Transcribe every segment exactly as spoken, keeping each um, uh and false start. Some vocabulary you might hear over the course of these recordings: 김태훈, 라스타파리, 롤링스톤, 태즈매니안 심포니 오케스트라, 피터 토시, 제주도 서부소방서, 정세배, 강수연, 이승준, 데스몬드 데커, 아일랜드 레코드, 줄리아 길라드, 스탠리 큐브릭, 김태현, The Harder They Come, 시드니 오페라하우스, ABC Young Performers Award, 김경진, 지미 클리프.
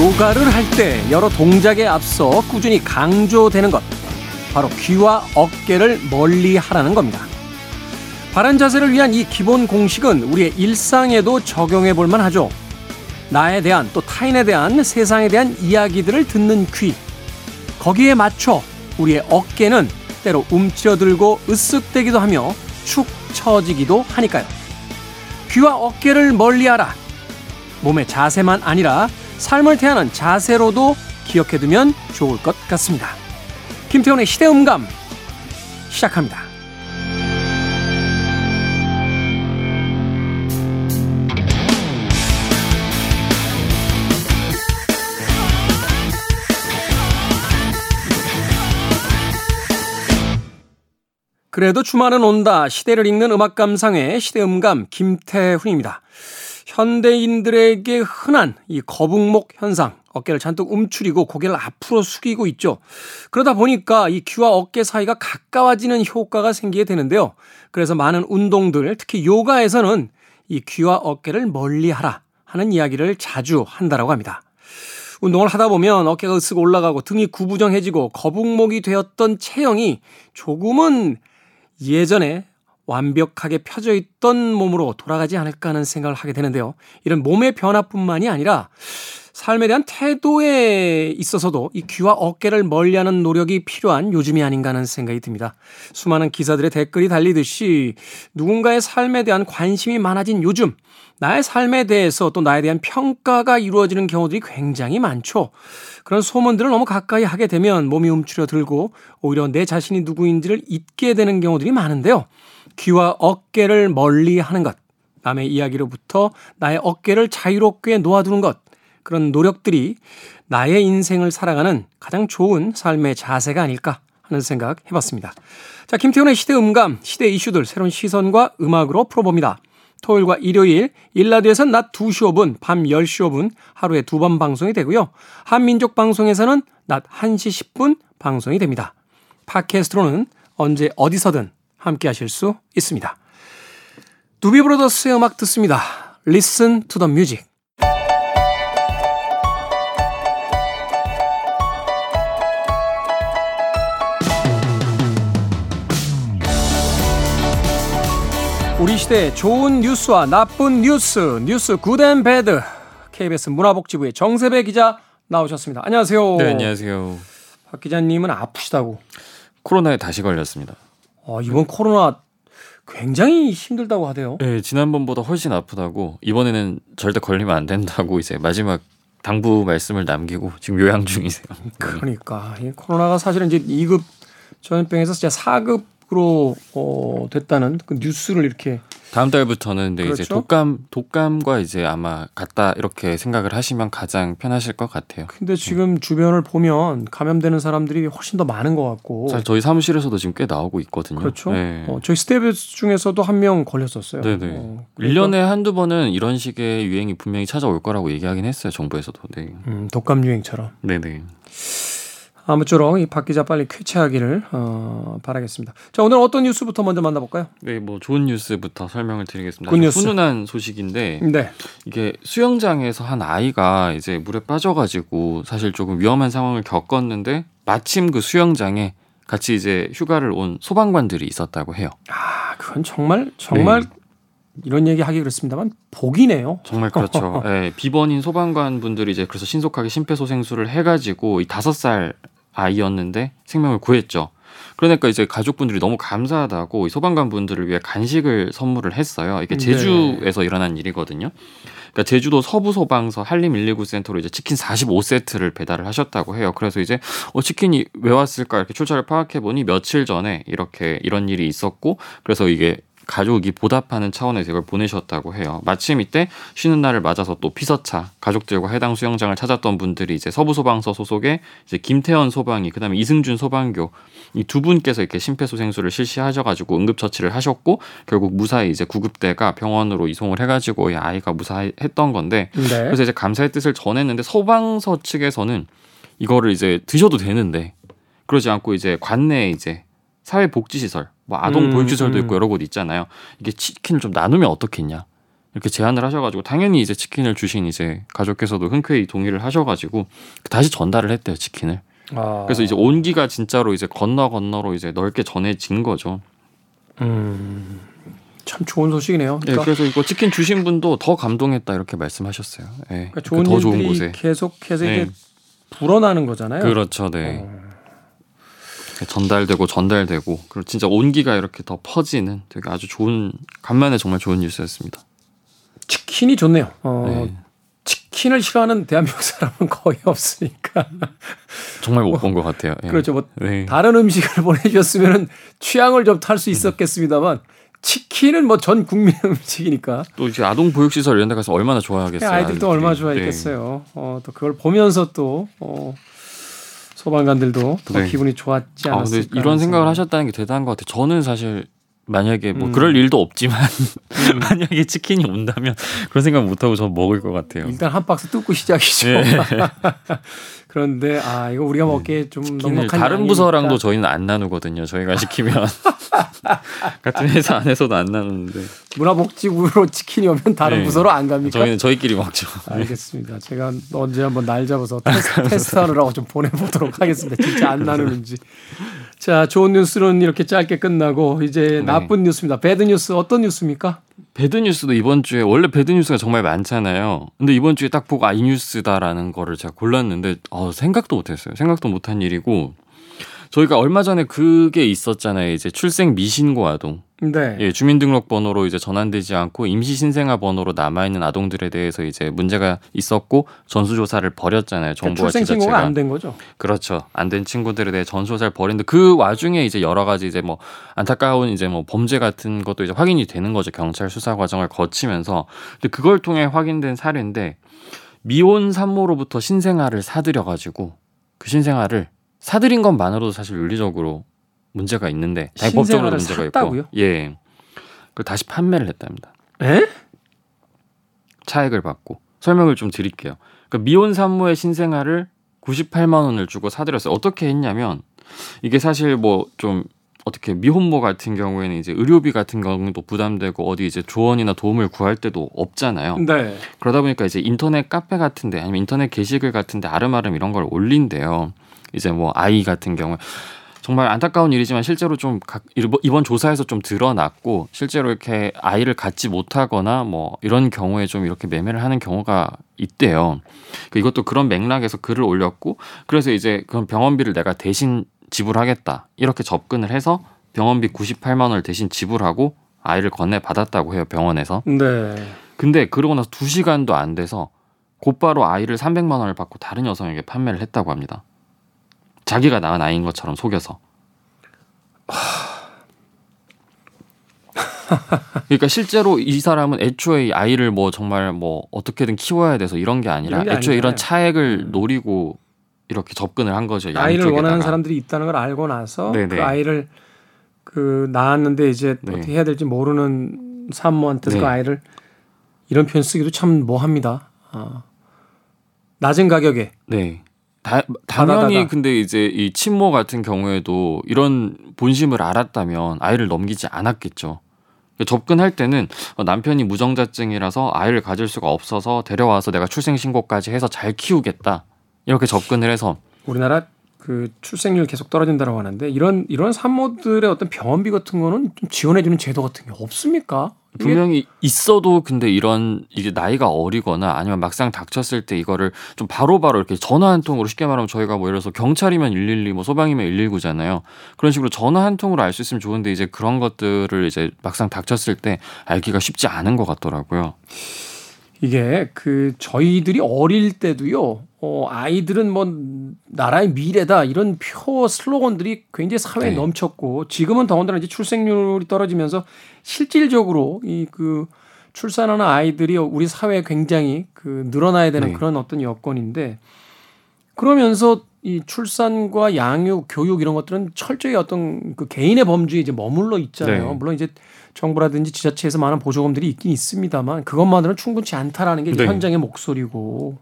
요가를 할 때 여러 동작에 앞서 꾸준히 강조되는 것, 바로 귀와 어깨를 멀리 하라는 겁니다. 바른 자세를 위한 이 기본 공식은 우리의 일상에도 적용해 볼만 하죠. 나에 대한, 또 타인에 대한, 세상에 대한 이야기들을 듣는 귀, 거기에 맞춰 우리의 어깨는 때로 움츠러들고 으쓱대기도 하며 축 처지기도 하니까요. 귀와 어깨를 멀리하라. 몸의 자세만 아니라 삶을 태하는 자세로도 기억해두면 좋을 것 같습니다. 김태훈의 시대음감 시작합니다. 그래도 주말은 온다. 시대를 읽는 음악 감상의 시대음감 김태훈입니다. 현대인들에게 흔한 이 거북목 현상, 어깨를 잔뜩 움츠리고 고개를 앞으로 숙이고 있죠. 그러다 보니까 이 귀와 어깨 사이가 가까워지는 효과가 생기게 되는데요. 그래서 많은 운동들, 특히 요가에서는 이 귀와 어깨를 멀리하라 하는 이야기를 자주 한다라고 합니다. 운동을 하다 보면 어깨가 으쓱 올라가고 등이 구부정해지고 거북목이 되었던 체형이 조금은 예전에 완벽하게 펴져 있던 몸으로 돌아가지 않을까 하는 생각을 하게 되는데요. 이런 몸의 변화뿐만이 아니라 삶에 대한 태도에 있어서도 이 귀와 어깨를 멀리하는 노력이 필요한 요즘이 아닌가 하는 생각이 듭니다. 수많은 기사들의 댓글이 달리듯이 누군가의 삶에 대한 관심이 많아진 요즘, 나의 삶에 대해서 또 나에 대한 평가가 이루어지는 경우들이 굉장히 많죠. 그런 소문들을 너무 가까이 하게 되면 몸이 움츠러들고 오히려 내 자신이 누구인지를 잊게 되는 경우들이 많은데요. 귀와 어깨를 멀리하는 것, 남의 이야기로부터 나의 어깨를 자유롭게 놓아두는 것, 그런 노력들이 나의 인생을 살아가는 가장 좋은 삶의 자세가 아닐까 하는 생각 해봤습니다. 자, 김태훈의 시대음감, 시대 이슈들 새로운 시선과 음악으로 풀어봅니다. 토요일과 일요일 일라디오에서는 낮 두 시 오 분, 밤 열 시 오 분 하루에 두 번 방송이 되고요. 한민족 방송에서는 낮 한 시 십 분 방송이 됩니다. 팟캐스트로는 언제 어디서든 함께 하실 수 있습니다. 두비 브로더스의 음악 듣습니다. Listen to the music. 우리 시대의 좋은 뉴스와 나쁜 뉴스, 뉴스 굿앤 배드. 케이비에스 문화복지부의 정세배 기자 나오셨습니다. 안녕하세요. 네, 안녕하세요. 박 기자님은 아프시다고. 코로나에 다시 걸렸습니다. 어, 이번 코로나 굉장히 힘들다고 하대요. 네, 지난번보다 훨씬 아프다고, 이번에는 절대 걸리면 안 된다고 이제 마지막 당부 말씀을 남기고 지금 요양 중이세요. 그러니까 이 코로나가 사실은 이제 이 급 전염병에서 진짜 사 급으로 어, 됐다는 그 뉴스를 이렇게 다음 달부터는 근데 그렇죠? 이제 독감 독감과 이제 아마 같다 이렇게 생각을 하시면 가장 편하실 것 같아요. 근데 지금 네. 주변을 보면 감염되는 사람들이 훨씬 더 많은 것 같고. 사실 저희 사무실에서도 지금 꽤 나오고 있거든요. 그렇죠. 네. 어, 저희 스태프 중에서도 한 명 걸렸었어요. 네네. 어, 그러니까. 일 년에 한두 번은 이런 식의 유행이 분명히 찾아올 거라고 얘기하긴 했어요. 정부에서도. 네. 음, 독감 유행처럼. 네네. 아무쪼록 이 박 기자 빨리 쾌차하기를 어, 바라겠습니다. 자, 오늘 어떤 뉴스부터 먼저 만나볼까요? 네, 뭐 좋은 뉴스부터 설명을 드리겠습니다. 아주 훈훈한 소식인데, 네. 이게 수영장에서 한 아이가 이제 물에 빠져가지고 사실 조금 위험한 상황을 겪었는데 마침 그 수영장에 같이 이제 휴가를 온 소방관들이 있었다고 해요. 아, 그건 정말 정말. 네. 이런 얘기 하기 그렇습니다만 복이네요. 정말 그렇죠. 네, 비번인 소방관 분들이 이제 그래서 신속하게 심폐소생술을 해가지고 이 다섯 살 아이였는데 생명을 구했죠. 그러니까 이제 가족분들이 너무 감사하다고 이 소방관 분들을 위해 간식을 선물을 했어요. 이게 제주에서 네. 일어난 일이거든요. 그러니까 제주도 서부소방서 한림 일일구 센터로 이제 치킨 사십오 세트를 배달을 하셨다고 해요. 그래서 이제 어, 치킨이 왜 왔을까 이렇게 출처를 파악해보니 며칠 전에 이렇게 이런 일이 있었고 그래서 이게 가족이 보답하는 차원에서 이걸 보내셨다고 해요. 마침 이때 쉬는 날을 맞아서 또 피서차 가족들과 해당 수영장을 찾았던 분들이 이제 서부소방서 소속의 이제 김태현 소방이 그다음에 이승준 소방교 이 두 분께서 이렇게 심폐소생술을 실시하셔가지고 응급처치를 하셨고 결국 무사히 이제 구급대가 병원으로 이송을 해가지고 이 아이가 무사했던 건데 네. 그래서 이제 감사의 뜻을 전했는데 소방서 측에서는 이거를 이제 드셔도 되는데 그러지 않고 이제 관내에 이제 사회복지시설 뭐 아동 보육시설도 음, 음. 있고 여러 곳 있잖아요. 이게 치킨을 좀 나누면 어떻겠냐. 이렇게 제안을 하셔가지고 당연히 이제 치킨을 주신 이제 가족께서도 흔쾌히 동의를 하셔가지고 다시 전달을 했대요, 치킨을. 아. 그래서 이제 온기가 진짜로 이제 건너 건너로 이제 넓게 전해진 거죠. 음, 참 좋은 소식이네요. 그러니까 네, 그래서 이거 치킨 주신 분도 더 감동했다 이렇게 말씀하셨어요. 네, 그러니까 좋은 더 일들이 좋은 곳에 계속해서 네. 이게 불어나는 거잖아요. 그렇죠, 네. 어. 전달되고 전달되고 그리고 진짜 온기가 이렇게 더 퍼지는 되게 아주 좋은 간만에 정말 좋은 뉴스였습니다. 치킨이 좋네요. 어, 네. 치킨을 싫어하는 대한민국 사람은 거의 없으니까 정말 못 본 것 같아요. 네. 그렇죠. 뭐 네. 다른 음식을 보내주셨으면 취향을 좀 탈 수 있었겠습니다만 치킨은 뭐 전 국민의 음식이니까 또 이제 아동 보육시설 이런 데 가서 얼마나 좋아하겠어요. 아이들도 아이들이. 얼마나 좋아했겠어요. 네. 어, 또 그걸 보면서 또 어, 소방관들도 더 네. 기분이 좋았지 않았을까. 아, 이런 생각을 하셨다는 게 대단한 것 같아요. 저는 사실 만약에 뭐 음. 그럴 일도 없지만 음. 만약에 치킨이 온다면 그런 생각 못하고 저 먹을 것 같아요. 일단 한 박스 뜯고 시작이죠. 네. 그런데 아 이거 우리가 먹기에 좀 넉넉한 다른 부서랑도 저희는 안 나누거든요. 저희가 시키면 같은 회사 안에서도 안 나누는데 문화복지부로 치킨이 오면 다른 네. 부서로 안 갑니까? 저희는 저희끼리 먹죠. 알겠습니다. 제가 언제 한번 날 잡아서 테스트, 테스트하느라고 좀 보내보도록 하겠습니다. 진짜 안 나누는지. 자, 좋은 뉴스는 이렇게 짧게 끝나고 이제 네. 나쁜 뉴스입니다. 배드 뉴스 어떤 뉴스입니까? 배드 뉴스도 이번 주에 원래 배드 뉴스가 정말 많잖아요. 근데 이번 주에 딱 보고 아, 이 뉴스다라는 거를 제가 골랐는데 어, 생각도 못했어요. 생각도 못한 일이고 저희가 얼마 전에 그게 있었잖아요. 이제 출생 미신고 아동. 네. 예, 주민등록번호로 이제 전환되지 않고 임시 신생아 번호로 남아 있는 아동들에 대해서 이제 문제가 있었고 전수조사를 벌였잖아요. 정부와 그러니까 출생 지자체가. 안 된 거죠. 그렇죠. 안 된 친구들에 대해 전수조사를 벌인데 그 와중에 이제 여러 가지 이제 뭐 안타까운 이제 뭐 범죄 같은 것도 이제 확인이 되는 거죠. 경찰 수사 과정을 거치면서. 근데 그걸 통해 확인된 사례인데 미혼 산모로부터 신생아를 사들여 가지고 그 신생아를 사들인 것만으로도 사실 윤리적으로 문제가 있는데 법적으로 문제가 샀다고요? 있고, 예, 그 다시 판매를 했답니다. 에? 차액을 받고 설명을 좀 드릴게요. 그러니까 미혼 산모의 신생아를 구십팔만 원을 주고 사들였어요. 어떻게 했냐면 이게 사실 뭐 좀 어떻게 미혼모 같은 경우에는 이제 의료비 같은 경우도 부담되고 어디 이제 조언이나 도움을 구할 때도 없잖아요. 네. 그러다 보니까 이제 인터넷 카페 같은데 아니면 인터넷 게시글 같은데 아름아름 이런 걸 올린대요. 이제 뭐 아이 같은 경우에 정말 안타까운 일이지만 실제로 좀 각 이번 조사에서 좀 드러났고 실제로 이렇게 아이를 갖지 못하거나 뭐 이런 경우에 좀 이렇게 매매를 하는 경우가 있대요. 이것도 그런 맥락에서 글을 올렸고 그래서 이제 그럼 병원비를 내가 대신 지불하겠다 이렇게 접근을 해서 병원비 구십팔만 원을 대신 지불하고 아이를 건네받았다고 해요, 병원에서. 네. 근데 그러고 나서 두 시간도 안 돼서 곧바로 아이를 삼백만 원을 받고 다른 여성에게 판매를 했다고 합니다. 자기가 낳은 아이인 것처럼 속여서. 그러니까 실제로 이 사람은 애초에 아이를 뭐 정말 뭐 어떻게든 키워야 돼서 이런 게 아니라 이런 게 애초에 아니잖아요. 이런 차액을 노리고 이렇게 접근을 한 거죠. 아이를 양쪽에다가. 원하는 사람들이 있다는 걸 알고 나서 네네. 그 아이를 그 낳았는데 이제 네. 어떻게 해야 될지 모르는 산모한테 네. 그 아이를 이런 표현 쓰기도 참 뭐합니다. 어. 낮은 가격에. 네. 다, 당연히 다다다다. 근데 이제 이 친모 같은 경우에도 이런 본심을 알았다면 아이를 넘기지 않았겠죠. 접근할 때는 남편이 무정자증이라서 아이를 가질 수가 없어서 데려와서 내가 출생신고까지 해서 잘 키우겠다 이렇게 접근을 해서 우리나라 그 출생률 계속 떨어진다라고 하는데 이런 이런 산모들의 어떤 병원비 같은 거는 좀 지원해주는 제도 같은 게 없습니까? 분명히 있어도 근데 이런 이제 나이가 어리거나 아니면 막상 닥쳤을 때 이거를 좀 바로바로 이렇게 전화 한 통으로 쉽게 말하면 저희가 뭐 예를 들어서 경찰이면 일일이 뭐 소방이면 일일구잖아요. 그런 식으로 전화 한 통으로 알 수 있으면 좋은데 이제 그런 것들을 이제 막상 닥쳤을 때 알기가 쉽지 않은 것 같더라고요. 이게 그 저희들이 어릴 때도요. 어, 아이들은 뭐 나라의 미래다 이런 표 슬로건들이 굉장히 사회에 네. 넘쳤고 지금은 더군다나 이제 출생률이 떨어지면서 실질적으로 이 그 출산하는 아이들이 우리 사회에 굉장히 그 늘어나야 되는 네. 그런 어떤 여건인데 그러면서 이 출산과 양육, 교육 이런 것들은 철저히 어떤 그 개인의 범주에 이제 머물러 있잖아요. 네. 물론 이제 정부라든지 지자체에서 많은 보조금들이 있긴 있습니다만 그것만으로는 충분치 않다라는 게 네. 현장의 목소리고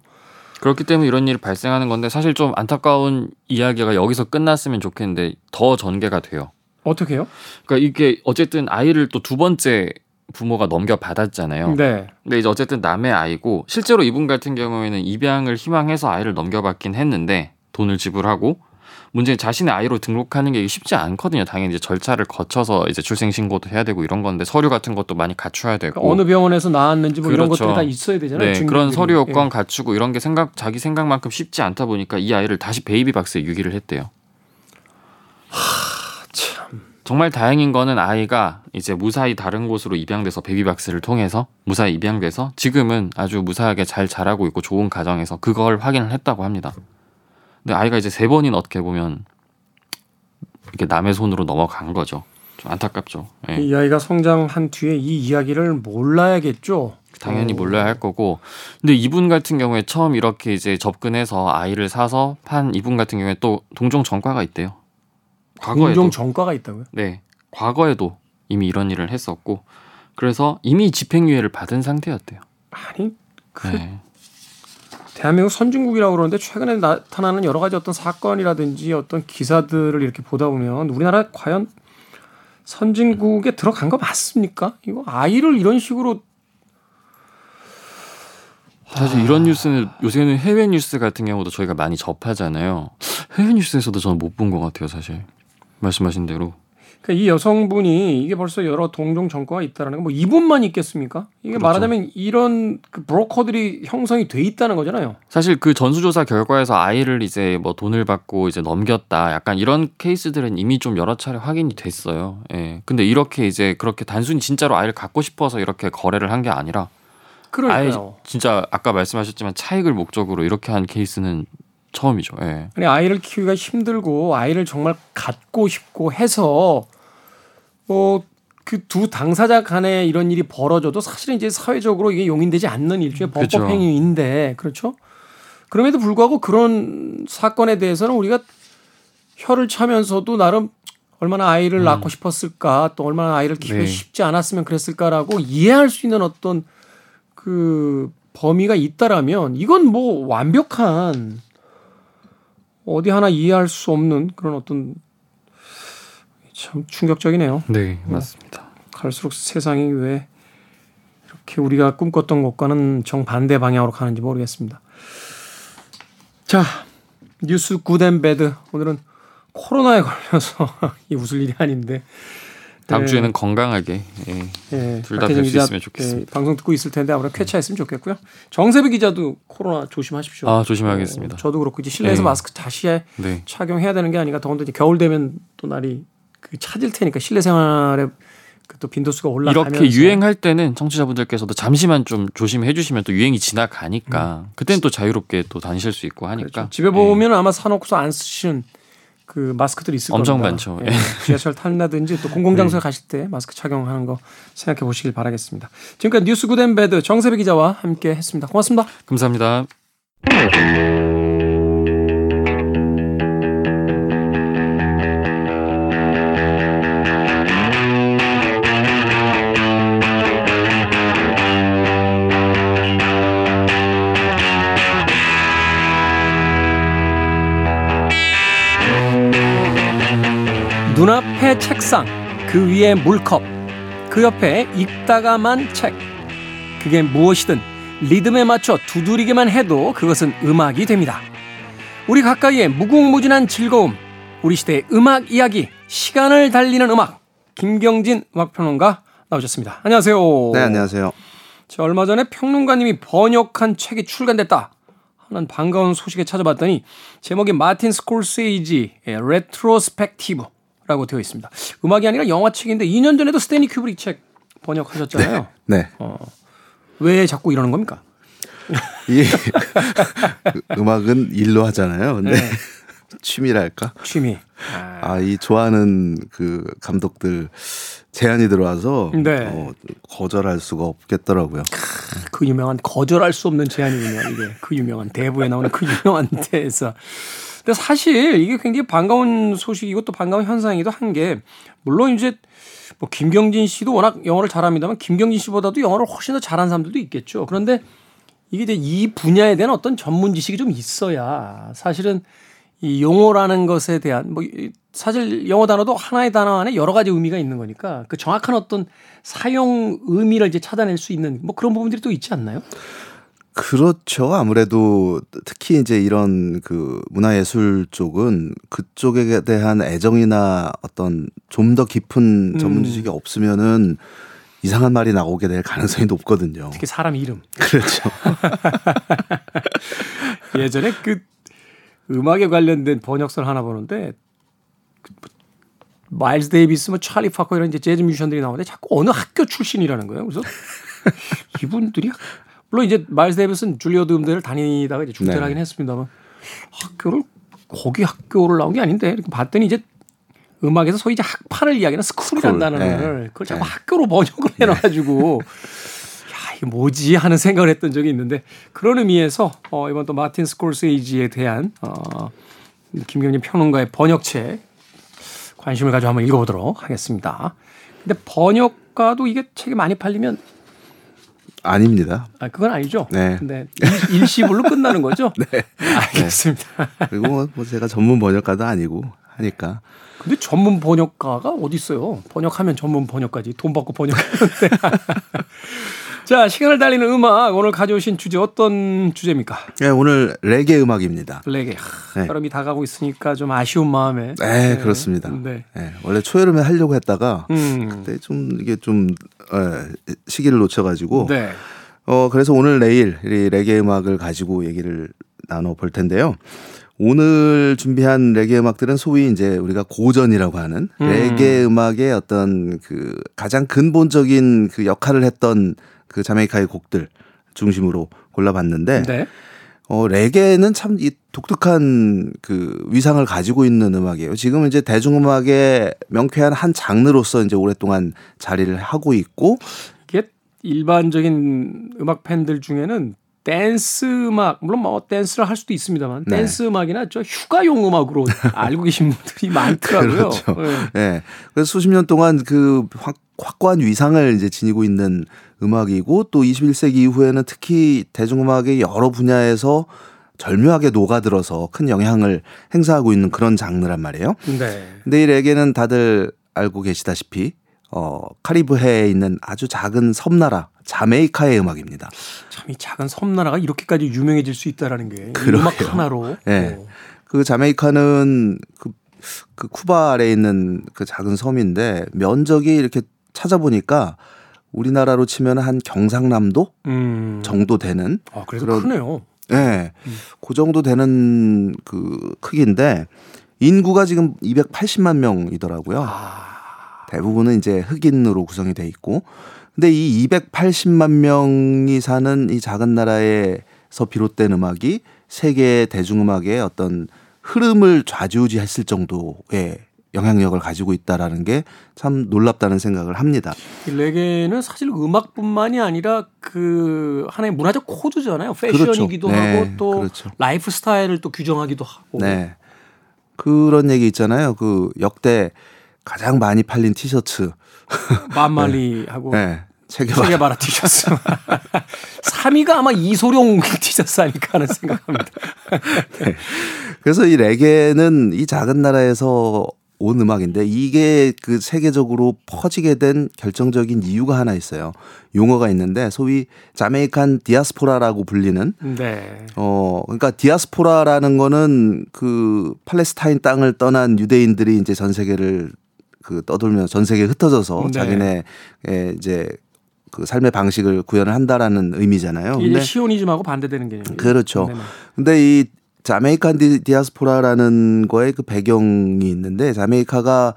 그렇기 때문에 이런 일이 발생하는 건데 사실 좀 안타까운 이야기가 여기서 끝났으면 좋겠는데 더 전개가 돼요. 어떻게요? 그러니까 이게 어쨌든 아이를 또 두 번째 부모가 넘겨받았잖아요. 네. 근데 이제 어쨌든 남의 아이고, 실제로 이분 같은 경우에는 입양을 희망해서 아이를 넘겨받긴 했는데 돈을 지불하고, 문제는 자신의 아이로 등록하는 게 쉽지 않거든요. 당연히 이제 절차를 거쳐서 이제 출생신고도 해야 되고 이런 건데, 서류 같은 것도 많이 갖춰야 되고, 그러니까 어느 병원에서 낳았는지 뭐 그렇죠. 이런 것들이 다 있어야 되잖아요. 네, 그런 서류 요건 예. 갖추고 이런 게 생각 자기 생각만큼 쉽지 않다 보니까 이 아이를 다시 베이비박스에 유기를 했대요. 하, 참. 정말 다행인 거는 아이가 이제 무사히 다른 곳으로 입양돼서 베이비박스를 통해서 무사히 입양돼서 지금은 아주 무사하게 잘 자라고 있고 좋은 가정에서 그걸 확인을 했다고 합니다. 근데 아이가 이제 세 번이나 어떻게 보면 이렇게 남의 손으로 넘어간 거죠. 좀 안타깝죠. 예. 이 아이가 성장한 뒤에 이 이야기를 몰라야겠죠. 당연히 몰라야 할 거고. 근데 이분 같은 경우에 처음 이렇게 이제 접근해서 아이를 사서 판 이분 같은 경우에 또 동종 전과가 있대요. 과거에도. 동종 전과가 있다고요? 네. 과거에도 이미 이런 일을 했었고, 그래서 이미 집행유예를 받은 상태였대요. 아니, 그 네. 대한민국 선진국이라고 그러는데 최근에 나타나는 여러 가지 어떤 사건이라든지 어떤 기사들을 이렇게 보다 보면 우리나라 과연 선진국에 들어간 거 맞습니까? 이거 아이를 이런 식으로. 사실 이런 뉴스는 요새는 해외 뉴스 같은 경우도 저희가 많이 접하잖아요. 해외 뉴스에서도 저는 못 본 것 같아요, 사실. 말씀하신 대로. 그러니까 이 여성분이 이게 벌써 여러 동종 전과가 있다라는 건 뭐 이분만 있겠습니까? 이게 그렇죠. 말하자면 이런 그 브로커들이 형성이 돼 있다는 거잖아요. 사실 그 전수조사 결과에서 아이를 이제 뭐 돈을 받고 이제 넘겼다, 약간 이런 케이스들은 이미 좀 여러 차례 확인이 됐어요. 예. 근데 이렇게 이제 그렇게 단순히 진짜로 아이를 갖고 싶어서 이렇게 거래를 한 게 아니라. 그러니까요. 아예 진짜 아까 말씀하셨지만 차익을 목적으로 이렇게 한 케이스는 처음이죠. 예. 아니 아이를 키우기가 힘들고 아이를 정말 갖고 싶고 해서 뭐 그 두 당사자 간에 이런 일이 벌어져도 사실은 이제 사회적으로 이게 용인되지 않는 일종의 법적 행위인데 그렇죠. 그럼에도 불구하고 그런 사건에 대해서는 우리가 혀를 차면서도 나름 얼마나 아이를 음. 낳고 싶었을까, 또 얼마나 아이를 키우기 네. 쉽지 않았으면 그랬을까라고 이해할 수 있는 어떤 그 범위가 있다라면 이건 뭐 완벽한 어디 하나 이해할 수 없는 그런 어떤 참 충격적이네요. 네, 맞습니다. 갈수록 세상이 왜 이렇게 우리가 꿈꿨던 것과는 정반대 방향으로 가는지 모르겠습니다. 자, 뉴스 굿앤 배드. 오늘은 코로나에 걸려서 웃을 일이 아닌데 다음 네. 주에는 건강하게 예. 예, 둘 다 뵐 수 있으면 좋겠습니다. 예, 방송 듣고 있을 텐데 아무래도 쾌차했으면 좋겠고요. 정세배 기자도 코로나 조심하십시오. 아, 조심하겠습니다. 어, 저도 그렇고 이제 실내에서 예. 마스크 다시 해, 네. 착용해야 되는 게 아닌가. 더군다나 이제 겨울 되면 또 날이 그 차질 테니까 실내 생활에 그 또 빈도수가 올라가면서 이렇게 유행할 때는 청취자분들께서도 잠시만 좀 조심해 주시면 또 유행이 지나가니까 음. 그때는 또 자유롭게 또 다니실 수 있고 하니까 그렇죠. 집에 보면 예. 아마 사놓고서 안 쓰시는 그 마스크들이 있을 겁니다. 엄청 많죠. 예. 지하철 탄다든지 또 공공장소에 네. 가실 때 마스크 착용하는 거 생각해 보시길 바라겠습니다. 지금까지 뉴스 굿앤배드 정세배 기자와 함께 했습니다. 고맙습니다. 감사합니다. 눈앞의 책상, 그 위에 물컵, 그 옆에 읽다가만 책. 그게 무엇이든 리듬에 맞춰 두드리기만 해도 그것은 음악이 됩니다. 우리 가까이의 무궁무진한 즐거움, 우리 시대의 음악 이야기, 시간을 달리는 음악. 김경진 음악평론가 나오셨습니다. 안녕하세요. 네, 안녕하세요. 저 얼마 전에 평론가님이 번역한 책이 출간됐다 하는 반가운 소식에 찾아봤더니 제목이 마틴 스콜세이지의 레트로스펙티브 라고 되어 있습니다. 음악이 아니라 영화책인데 이 년 전에도 스탠리 큐브릭 책 번역하셨잖아요. 네. 네. 어, 왜 자꾸 이러는 겁니까? 이 음악은 일로 하잖아요. 근데 네. 취미랄까? 취미. 아, 아, 이 좋아하는 그 감독들 제안이 들어와서 네. 어, 거절할 수가 없겠더라고요. 그 유명한 거절할 수 없는 제안이군요. 이게 그 유명한 대부에 나오는 그 유명한 대사. 근데 사실 이게 굉장히 반가운 소식이고 또 반가운 현상이기도 한 게, 물론 이제 뭐 김경진 씨도 워낙 영어를 잘합니다만 김경진 씨보다도 영어를 훨씬 더 잘하는 사람들도 있겠죠. 그런데 이게 이제 이 분야에 대한 어떤 전문 지식이 좀 있어야 사실은 이 용어라는 것에 대한 뭐 사실 영어 단어도 하나의 단어 안에 여러 가지 의미가 있는 거니까 그 정확한 어떤 사용 의미를 이제 찾아낼 수 있는 뭐 그런 부분들이 또 있지 않나요? 그렇죠. 아무래도 특히 이제 이런 그 문화예술 쪽은 그쪽에 대한 애정이나 어떤 좀 더 깊은 전문 지식이 음. 없으면은 이상한 말이 나오게 될 가능성이 높거든요. 특히 사람 이름. 그렇죠. 예전에 그 음악에 관련된 번역서를 하나 보는데 마일스 데이비스, 뭐 찰리 파커 이런 이제 재즈 뮤지션들이 나오는데 자꾸 어느 학교 출신이라는 거예요. 그래서 이분들이 물론 이제 마일스 데이비스는 줄리어드 음대를 다니다가 이제 중퇴를 네. 하긴 했습니다만 학교를 거기 학교를 나온 게 아닌데 이렇게 봤더니 이제 음악에서 소위 이제 학파를 이야기하는 스쿨이라는 단어를 네. 그걸 자꾸 네. 학교로 번역을 해놔가지고 네. 야 이게 뭐지 하는 생각을 했던 적이 있는데 그런 의미에서 어, 이번 또 마틴 스콜세이지에 대한 어, 김경진 평론가의 번역책 관심을 가지고 한번 읽어보도록 하겠습니다. 근데 번역가도 이게 책이 많이 팔리면 아닙니다. 아 그건 아니죠. 네. 근데 일시불로 끝나는 거죠. 네. 알겠습니다. 네. 그리고 뭐 제가 전문 번역가도 아니고 하니까. 근데 전문 번역가가 어디 있어요? 번역하면 전문 번역까지 돈 받고 번역하는데. 자, 시간을 달리는 음악 오늘 가져오신 주제 어떤 주제입니까? 네, 오늘 레게 음악입니다. 레게. 하, 네. 여름이 다가오고 있으니까 좀 아쉬운 마음에. 네, 네. 그렇습니다. 네. 네, 원래 초여름에 하려고 했다가 음. 그때 좀 이게 좀 에, 시기를 놓쳐가지고. 네. 어 그래서 오늘 내일 이 레게 음악을 가지고 얘기를 나눠볼 텐데요. 오늘 준비한 레게 음악들은 소위 이제 우리가 고전이라고 하는 음. 레게 음악의 어떤 그 가장 근본적인 그 역할을 했던 그 자메이카의 곡들 중심으로 골라봤는데 네. 어, 레게는 참 이 독특한 그 위상을 가지고 있는 음악이에요. 지금 이제 대중음악의 명쾌한 한 장르로서 이제 오랫동안 자리를 하고 있고 이게 일반적인 음악 팬들 중에는 댄스 음악 물론 뭐 댄스를 할 수도 있습니다만 네. 댄스 음악이나 저 휴가용 음악으로 알고 계신 분들이 많더라고요. 그렇죠. 네. 네. 그래서 수십 년 동안 그 확, 확고한 위상을 이제 지니고 있는 음악이고 또 이십일 세기 이후에는 특히 대중음악의 여러 분야에서 절묘하게 녹아들어서 큰 영향을 행사하고 있는 그런 장르란 말이에요. 네. 근데 이 레게는 다들 알고 계시다시피 어, 카리브해에 있는 아주 작은 섬나라 자메이카의 음악입니다. 참 이 작은 섬나라가 이렇게까지 유명해질 수 있다라는 게 음악 하나로. 네. 오. 그 자메이카는 그, 그 쿠바 아래에 있는 그 작은 섬인데 면적이 이렇게 찾아보니까 우리나라로 치면 한 경상남도 음. 정도 되는. 아, 그래서 그런, 크네요. 네. 음. 그 정도 되는 그 크기인데 인구가 지금 이백팔십만 명이더라고요. 아. 대부분은 이제 흑인으로 구성이 돼 있고, 근데 이 이백팔십만 명이 사는 이 작은 나라에서 비롯된 음악이 세계 대중음악의 어떤 흐름을 좌지우지했을 정도의 영향력을 가지고 있다라는 게 참 놀랍다는 생각을 합니다. 레게는 사실 음악뿐만이 아니라 그 하나의 문화적 코드잖아요. 패션이기도 그렇죠. 하고 네, 또 그렇죠. 라이프 스타일을 또 규정하기도 하고. 네, 그런 얘기 있잖아요. 그 역대 가장 많이 팔린 티셔츠. 밥 말리 네. 하고. 네. 체게바라 티셔츠. 삼 위가 아마 이소룡 티셔츠 아닐까 하는 생각합니다. 네. 그래서 이 레게는 이 작은 나라에서 온 음악인데 이게 그 세계적으로 퍼지게 된 결정적인 이유가 하나 있어요. 용어가 있는데 소위 자메이칸 디아스포라라고 불리는. 네. 어, 그러니까 디아스포라라는 거는 그 팔레스타인 땅을 떠난 유대인들이 이제 전 세계를 그 떠돌면서 전 세계에 흩어져서 네. 자기네 이제 그 삶의 방식을 구현을 한다라는 의미잖아요. 이게 시오니즘하고 반대되는 개념이에요. 그렇죠. 네네. 근데 이 자메이칸 디아스포라라는 거에 그 배경이 있는데 자메이카가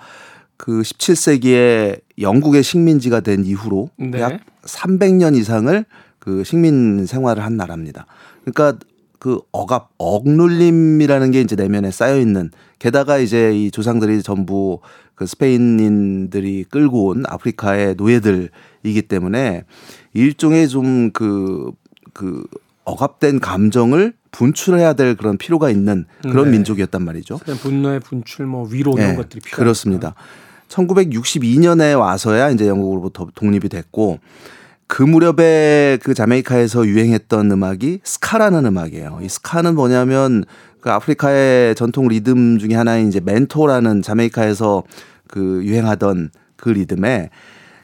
그 십칠 세기에 영국의 식민지가 된 이후로 네. 약 삼백 년 이상을 그 식민 생활을 한 나라입니다. 그러니까 그 억압, 억눌림이라는 게 이제 내면에 쌓여 있는 게다가 이제 이 조상들이 전부 그 스페인인들이 끌고 온 아프리카의 노예들이기 때문에 일종의 좀 그 그 억압된 감정을 분출해야 될 그런 필요가 있는 그런 네. 민족이었단 말이죠. 분노의 분출, 뭐 위로 이런 네, 것들이 필요합니다. 그렇습니다. 천구백육십이 년에 와서야 이제 영국으로부터 독립이 됐고 그 무렵에 그 자메이카에서 유행했던 음악이 스카라는 음악이에요. 이 스카는 뭐냐면 그 아프리카의 전통 리듬 중에 하나인 이제 멘토라는 자메이카에서 그 유행하던 그 리듬에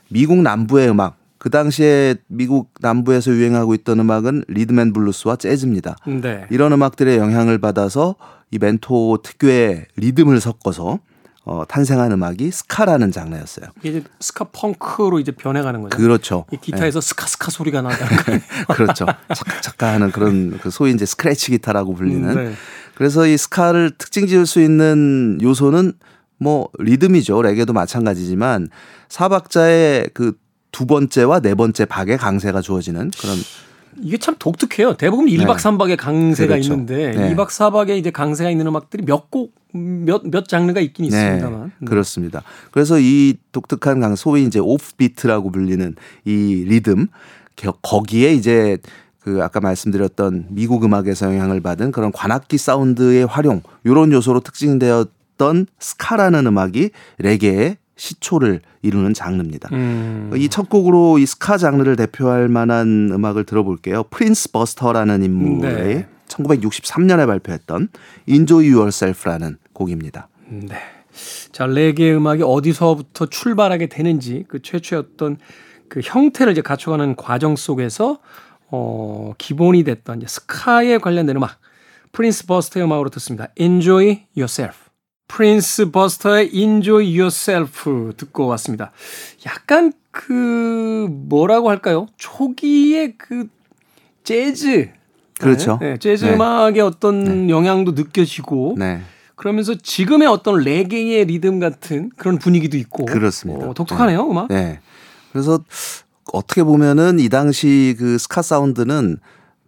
미국 남부의 음악, 그 당시에 미국 남부에서 유행하고 있던 음악은 리듬앤 블루스와 재즈입니다. 네. 이런 음악들의 영향을 받아서 이 멘토 특유의 리듬을 섞어서 어, 탄생한 음악이 스카라는 장르였어요. 이게 스카 펑크로 이제 변해가는 거죠. 그렇죠. 이 기타에서 네. 스카스카 소리가 난다는 거예요. 그렇죠. 착착착 하는 그런 그 소위 이제 스크래치 기타라고 불리는. 네. 그래서 이 스카를 특징 지을 수 있는 요소는 뭐 리듬이죠. 레게도 마찬가지지만 사박자의 그 두 번째와 네 번째 박의 강세가 주어지는 그런. 이게 참 독특해요. 대부분 네. 일 박 삼 박의 강세가 그렇죠. 있는데 네. 이 박 사 박의 이제 강세가 있는 음악들이 몇 곡, 몇, 몇 장르가 있긴 네. 있습니다만. 네. 그렇습니다. 그래서 이 독특한 강, 소위 이제 오프비트라고 불리는 이 리듬, 거기에 이제 그 아까 말씀드렸던 미국 음악에서 영향을 받은 그런 관악기 사운드의 활용, 이런 요소로 특징되었던 스카라는 음악이 레게의 시초를 이루는 장르입니다. 음. 이 첫 곡으로 이 스카 장르를 대표할 만한 음악을 들어볼게요. 프린스 버스터라는 인물이 네. 천구백육십삼 년에 발표했던 Enjoy Yourself라는 곡입니다. 네. 자, 레게 음악이 어디서부터 출발하게 되는지 그 최초의 어떤 그 형태를 이제 갖춰가는 과정 속에서 어, 기본이 됐던 이제 스카에 관련된 음악, 프린스 버스터의 음악으로 듣습니다. Enjoy Yourself. 프린스 버스터의 Enjoy Yourself 듣고 왔습니다. 약간 그 뭐라고 할까요? 초기의 그 재즈 그렇죠. 네, 네, 재즈 네. 음악의 어떤 네. 영향도 느껴지고 네. 그러면서 지금의 어떤 레게의 리듬 같은 그런 분위기도 있고 그렇습니다. 어, 독특하네요 네. 음악. 네. 그래서 어떻게 보면은 이 당시 그 스카 사운드는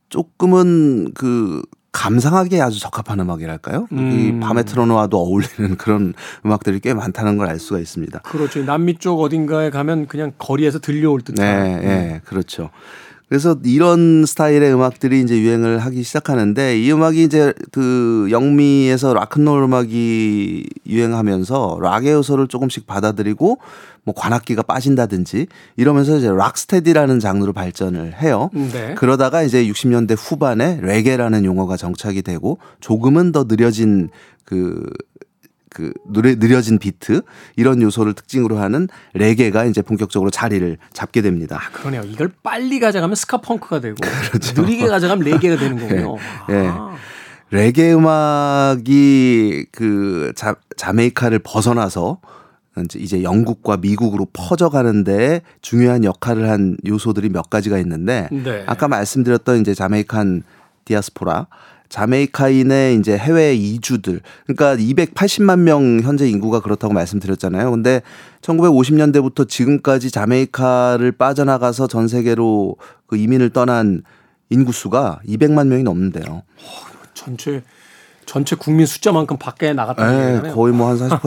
조금은 그 감상하기에 아주 적합한 음악이랄까요? 음. 이 밤에 틀어놓아도 어울리는 그런 음악들이 꽤 많다는 걸 알 수가 있습니다. 그렇죠. 남미 쪽 어딘가에 가면 그냥 거리에서 들려올 듯한. 네, 음. 네, 그렇죠. 그래서 이런 스타일의 음악들이 이제 유행을 하기 시작하는데 이 음악이 이제 그 영미에서 락앤롤 음악이 유행하면서 락의 요소를 조금씩 받아들이고 뭐 관악기가 빠진다든지 이러면서 이제 락스테디라는 장르로 발전을 해요. 네. 그러다가 이제 육십 년대 후반에 레게라는 용어가 정착이 되고 조금은 더 느려진 그 그 느려진 비트 이런 요소를 특징으로 하는 레게가 이제 본격적으로 자리를 잡게 됩니다. 아, 그러네요. 이걸 빨리 가져가면 스카펑크가 되고 그렇죠. 느리게 가져가면 레게가 되는 거군요. 네. 네. 레게 음악이 그 자, 자메이카를 벗어나서 이제 영국과 미국으로 퍼져가는 데 중요한 역할을 한 요소들이 몇 가지가 있는데 네. 아까 말씀드렸던 이제 자메이칸 디아스포라 자메이카인의 이제 해외 이주들, 그러니까 이백팔십만 명 현재 인구가 그렇다고 말씀드렸잖아요. 근데 천구백오십 년대부터 지금까지 자메이카를 빠져나가서 전 세계로 그 이민을 떠난 인구수가 이백만 명이 넘는데요. 전체 전체 국민 숫자만큼 밖에 나갔다는 얘기네요. 거의 뭐 한 사십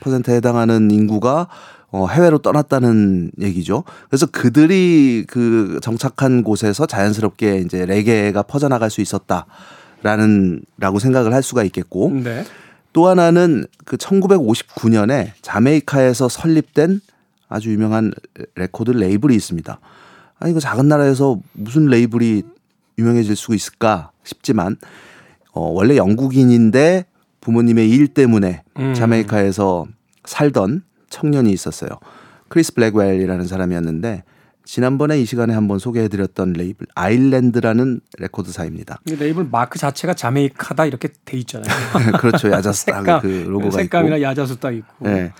퍼센트에 해당하는 인구가 어, 해외로 떠났다는 얘기죠. 그래서 그들이 그 정착한 곳에서 자연스럽게 이제 레게가 퍼져나갈 수 있었다라는, 라고 생각을 할 수가 있겠고. 네. 또 하나는 그 천구백오십구 년에 자메이카에서 설립된 아주 유명한 레코드 레이블이 있습니다. 아니, 그 작은 나라에서 무슨 레이블이 유명해질 수 있을까 싶지만, 어, 원래 영국인인데 부모님의 일 때문에 음. 자메이카에서 살던 청년이 있었어요. 크리스 블랙웰이라는 사람이었는데 지난번에 이 시간에 한번 소개해드렸던 레이블 아일랜드라는 레코드사입니다. 레이블 마크 자체가 자메이카다 이렇게 돼 있잖아요. 그렇죠. 야자수 딱 그 로고가 색감이나 있고. 색감이나 야자수 딱 있고. 네.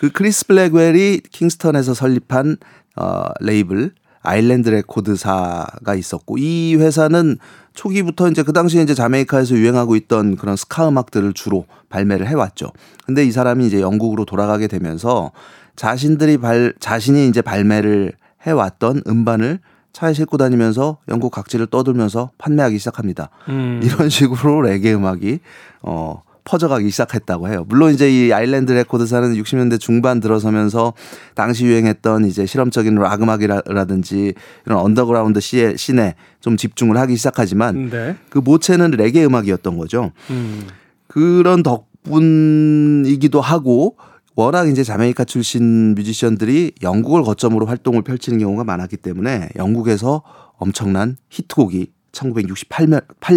그 크리스 블랙웰이 킹스턴에서 설립한 어, 레이블 아일랜드 레코드사가 있었고 이 회사는 초기부터 이제 그 당시에 이제 자메이카에서 유행하고 있던 그런 스카 음악들을 주로 발매를 해왔죠. 근데 이 사람이 이제 영국으로 돌아가게 되면서 자신들이 발, 자신이 이제 발매를 해왔던 음반을 차에 싣고 다니면서 영국 각지를 떠돌면서 판매하기 시작합니다. 음. 이런 식으로 레게 음악이 어, 퍼져가기 시작했다고 해요. 물론 이제 이 아일랜드 레코드사는 육십 년대 중반 들어서면서 당시 유행했던 이제 실험적인 락 음악이라든지 이런 언더그라운드 씬에 좀 집중을 하기 시작하지만 네. 그 모체는 레게 음악이었던 거죠. 음. 그런 덕분이기도 하고 워낙 이제 자메이카 출신 뮤지션들이 영국을 거점으로 활동을 펼치는 경우가 많았기 때문에 영국에서 엄청난 히트곡이 천구백육십팔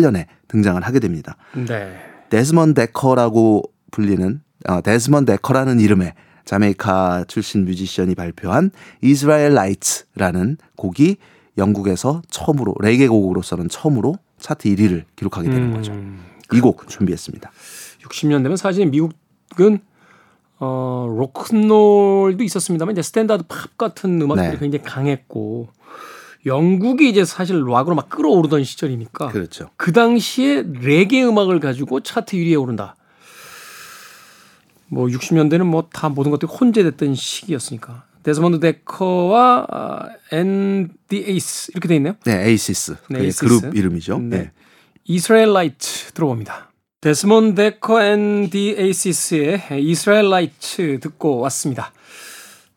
년에 등장을 하게 됩니다. 네. 데스몬드 데커라고 불리는 어, 데스몬드 데커라는 이름의 자메이카 출신 뮤지션이 발표한 이스라엘 라이츠라는 곡이 영국에서 처음으로 레게 곡으로서는 처음으로 차트 일 위를 기록하게 되는 음, 거죠. 이 곡 준비했습니다. 육십 년대면 사실 미국은 어, 로큰롤도 있었습니다만 이제 스탠다드 팝 같은 음악들이 네. 굉장히 강했고 영국이 이제 사실 락으로 막 끌어오르던 시절이니까 그렇죠. 그 당시에 레게 음악을 가지고 차트 일 위에 오른다. 뭐 육십 년대는 뭐 다 모든 것들이 혼재됐던 시기였으니까. 데스몬드 데커와 앤디 uh, 에이스 이렇게 돼 있네요. 네, 에이시스. 네, 에이시스. 그룹 이름이죠. 네. 네. 이스라엘 라이트 들어봅니다. 데스몬드 데커 앤디 에이시스의 이스라엘 라이트 듣고 왔습니다.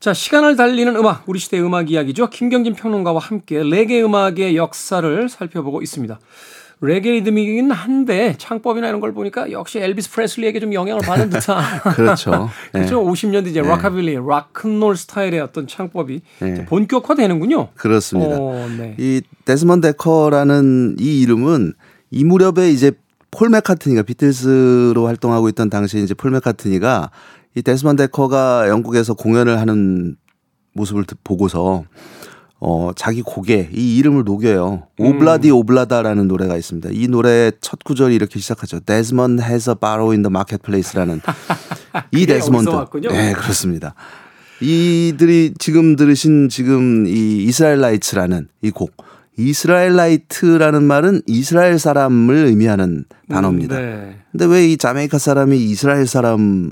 자, 시간을 달리는 음악, 우리 시대의 음악 이야기죠. 김경진 평론가와 함께 레게 음악의 역사를 살펴보고 있습니다. 레게 리듬이긴 한데 창법이나 이런 걸 보니까 역시 엘비스 프레슬리에게 좀 영향을 받은 듯한 그렇죠. 그렇죠. 네. 오십 년대 이제 네. 락카빌리, 락큰롤 스타일의 어떤 창법이 네. 본격화되는군요. 그렇습니다. 오, 네. 이 데스몬드 데커라는 이 이름은 이 무렵에 이제 폴 매카트니가 비틀스로 활동하고 있던 당시에 이제 폴 매카트니가 이 데스몬드 데커가 영국에서 공연을 하는 모습을 보고서 어, 자기 곡에 이 이름을 녹여요. 오블라디 오블라다라는 노래가 있습니다. 이 노래의 첫 구절이 이렇게 시작하죠. Desmond has a barrow in the marketplace라는 이 데스몬드. 네, 그렇습니다. 이들이 지금 들으신 지금 이 이스라엘라이츠라는 이 곡. 이스라엘라이트라는 말은 이스라엘 사람을 의미하는 단어입니다. 음, 네. 왜 이 자메이카 사람이 이스라엘 사람에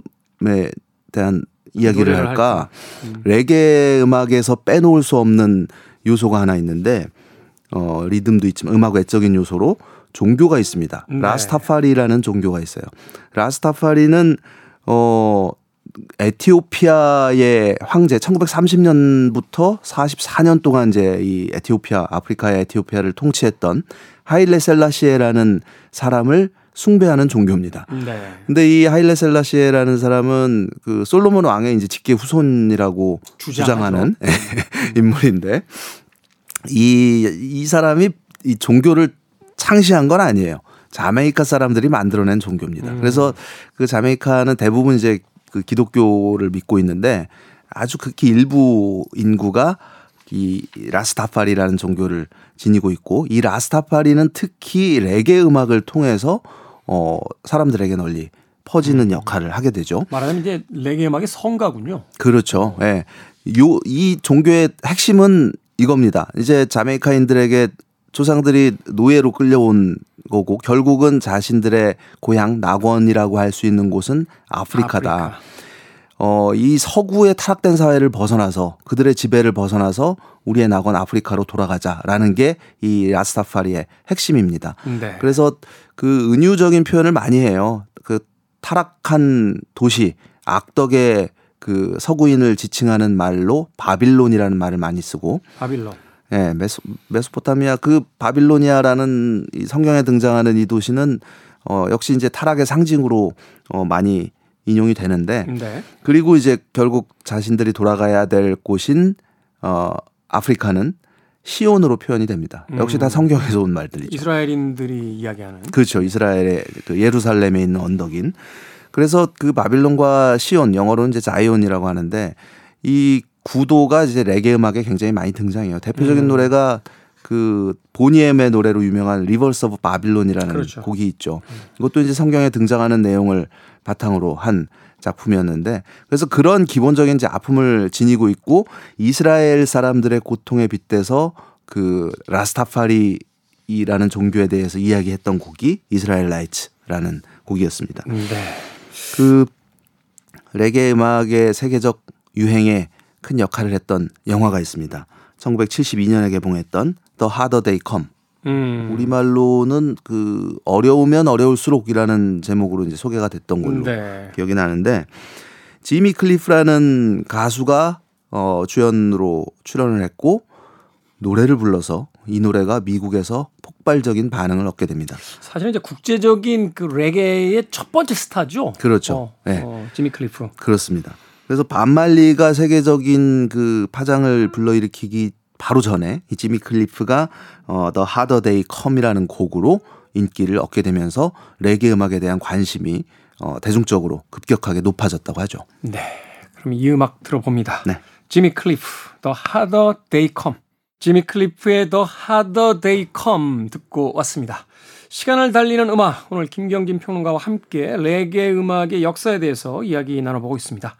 대한 이야기를 할까? 음. 레게 음악에서 빼놓을 수 없는 요소가 하나 있는데 어, 리듬도 있지만 음악 외적인 요소로 종교가 있습니다. 네. 라스타파리라는 종교가 있어요. 라스타파리는 어, 에티오피아의 황제 천구백삼십 년부터 사십사 년 동안 이제 이 에티오피아 아프리카의 에티오피아를 통치했던 하일레 셀라시에라는 사람을 숭배하는 종교입니다. 네. 근데 이 하일레 셀라시에라는 사람은 그 솔로몬 왕의 이제 직계 후손이라고 주장하는 인물인데 이, 이 사람이 이 종교를 창시한 건 아니에요. 자메이카 사람들이 만들어낸 종교입니다. 음. 그래서 그 자메이카는 대부분 이제 그 기독교를 믿고 있는데 아주 극히 일부 인구가 이 라스타파리라는 종교를 지니고 있고 이 라스타파리는 특히 레게 음악을 통해서 어 사람들에게 널리 퍼지는 역할을 하게 되죠. 말하자면 이제 레게 음악의 성가군요. 그렇죠. 예. 요 이 종교의 핵심은 이겁니다. 이제 자메이카인들에게 조상들이 노예로 끌려온 거고 결국은 자신들의 고향 낙원이라고 할 수 있는 곳은 아프리카다. 아프리카. 어, 이 서구의 타락된 사회를 벗어나서 그들의 지배를 벗어나서 우리의 낙원 아프리카로 돌아가자라는 게 이 라스타파리의 핵심입니다. 네. 그래서 그 은유적인 표현을 많이 해요. 그 타락한 도시, 악덕의 그 서구인을 지칭하는 말로 바빌론이라는 말을 많이 쓰고. 바빌론. 네, 메소, 메소포타미아 그 바빌로니아라는 이 성경에 등장하는 이 도시는 어, 역시 이제 타락의 상징으로 어, 많이 인용이 되는데 네. 그리고 이제 결국 자신들이 돌아가야 될 곳인 어, 아프리카는 시온으로 표현이 됩니다. 역시 음. 다 성경에서 온 말들이죠. 이스라엘인들이 이야기하는. 그렇죠. 이스라엘의 그 예루살렘에 있는 언덕인. 그래서 그 바빌론과 시온 영어로는 이제 자이온이라고 하는데 이 구도가 이제 레게 음악에 굉장히 많이 등장해요. 대표적인 음. 노래가 그 보니엠의 노래로 유명한 리버스 오브 바빌론이라는 그렇죠. 곡이 있죠. 이것도 이제 성경에 등장하는 내용을 바탕으로 한 작품이었는데 그래서 그런 기본적인 이제 아픔을 지니고 있고 이스라엘 사람들의 고통에 빗대서 그 라스타파리라는 종교에 대해서 이야기했던 곡이 이스라엘 라이츠라는 곡이었습니다. 네. 그 레게 음악의 세계적 유행에 큰 역할을 했던 영화가 있습니다. 천구백칠십이 년에 개봉했던 The Harder They Come. 음. 우리말로는 그 어려우면 어려울수록이라는 제목으로 이제 소개가 됐던 걸로 네. 기억이 나는데 지미 클리프라는 가수가 어, 주연으로 출연을 했고 노래를 불러서 이 노래가 미국에서 폭발적인 반응을 얻게 됩니다. 사실은 이제 국제적인 그 레게의 첫 번째 스타죠. 그렇죠. 어, 네. 어, 지미 클리프. 그렇습니다. 그래서 밥 말리가 세계적인 그 파장을 불러일으키기 바로 전에 이 지미 클리프가 어, The Harder They Come이라는 곡으로 인기를 얻게 되면서 레게 음악에 대한 관심이 어, 대중적으로 급격하게 높아졌다고 하죠. 네, 그럼 이 음악 들어봅니다. 네. 지미 클리프, The Harder They Come. 지미 클리프의 The Harder They Come 듣고 왔습니다. 시간을 달리는 음악, 오늘 김경진 평론가와 함께 레게 음악의 역사에 대해서 이야기 나눠보고 있습니다.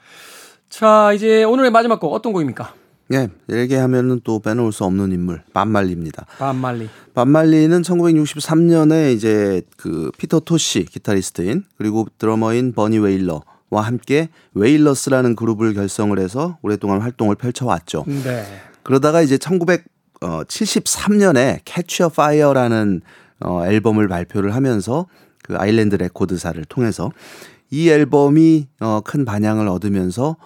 자, 이제 오늘의 마지막 곡 어떤 곡입니까? 예, 레게 하면은 또 빼놓을 수 없는 인물 밥 말리입니다. 밥 말리. 밥 말리는 천구백육십삼 년에 이제 그 피터 토시 기타리스트인 그리고 드러머인 버니 웨일러와 함께 웨일러스라는 그룹을 결성을 해서 오랫동안 활동을 펼쳐왔죠. 네. 그러다가 이제 천구백칠십삼 년에 Catch a Fire라는 어, 앨범을 발표를 하면서 그 아일랜드 레코드사를 통해서 이 앨범이 어, 큰 반향을 얻으면서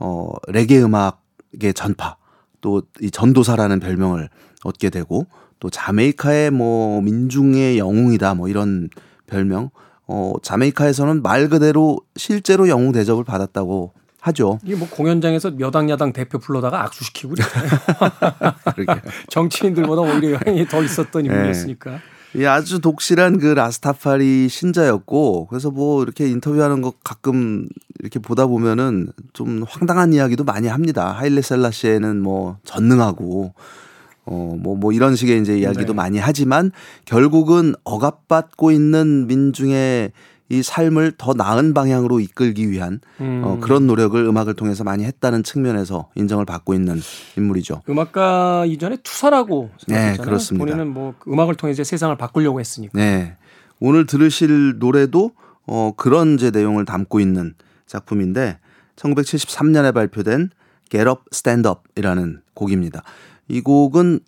어, 레게 음악 게 전파 또 이 전도사라는 별명을 얻게 되고 또 자메이카의 뭐 민중의 영웅이다 뭐 이런 별명 어 자메이카에서는 말 그대로 실제로 영웅 대접을 받았다고 하죠. 이게 뭐 공연장에서 여당 야당 대표 불러다가 악수시키고 그래요. 정치인들보다 오히려 영향이 더 있었던 인물이었으니까. 예, 네. 아주 독실한 그 라스타파리 신자였고 그래서 뭐 이렇게 인터뷰하는 거 가끔 이렇게 보다 보면은 좀 황당한 이야기도 많이 합니다. 하일레 셀라시에는 뭐 전능하고 어 뭐 뭐 이런 식의 이제 이야기도 네. 많이 하지만 결국은 억압받고 있는 민중의 이 삶을 더 나은 방향으로 이끌기 위한 음. 어, 그런 노력을 음악을 통해서 많이 했다는 측면에서 인정을 받고 있는 인물이죠. 음악가 이전에 투사라고 생각했잖아요. 네, 그렇습니다. 본인은 뭐 음악을 통해 이제 세상을 바꾸려고 했으니까. 네, 오늘 들으실 노래도 어, 그런 제 내용을 담고 있는 작품인데 천구백칠십삼 년에 발표된 Get Up Stand Up 이라는 곡입니다. 이 곡은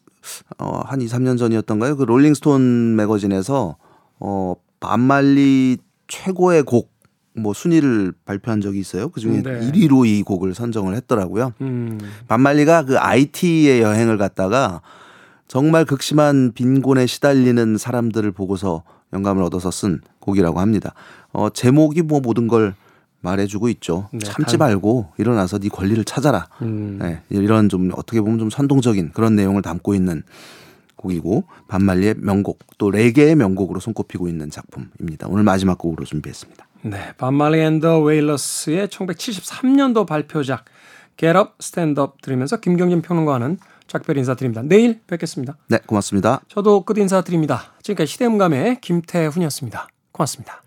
어, 한 이삼 년 전이었던가요? 그 롤링스톤 매거진에서 어, 밥 말리 최고의 곡 뭐 순위를 발표한 적이 있어요. 그중에 네. 일 위로 이 곡을 선정을 했더라고요. 음. 밥 말리가 그 아이티의 여행을 갔다가 정말 극심한 빈곤에 시달리는 사람들을 보고서 영감을 얻어서 쓴 곡이라고 합니다. 어, 제목이 뭐 모든 걸 말해주고 있죠. 네, 참지 단... 말고 일어나서 네 권리를 찾아라. 음. 네, 이런 좀 어떻게 보면 좀 선동적인 그런 내용을 담고 있는 곡이고 밥 말리의 명곡 또 레게의 명곡으로 손꼽히고 있는 작품입니다. 오늘 마지막 곡으로 준비했습니다. 네, 밥 말리 앤 더 웨일러스의 천구백칠십삼 년도 발표작 Get Up, Stand Up 들으면서 김경진 평론가와는 작별 인사드립니다. 내일 뵙겠습니다. 네, 고맙습니다. 저도 끝 인사드립니다. 지금까지 시대음감의 김태훈이었습니다. 고맙습니다.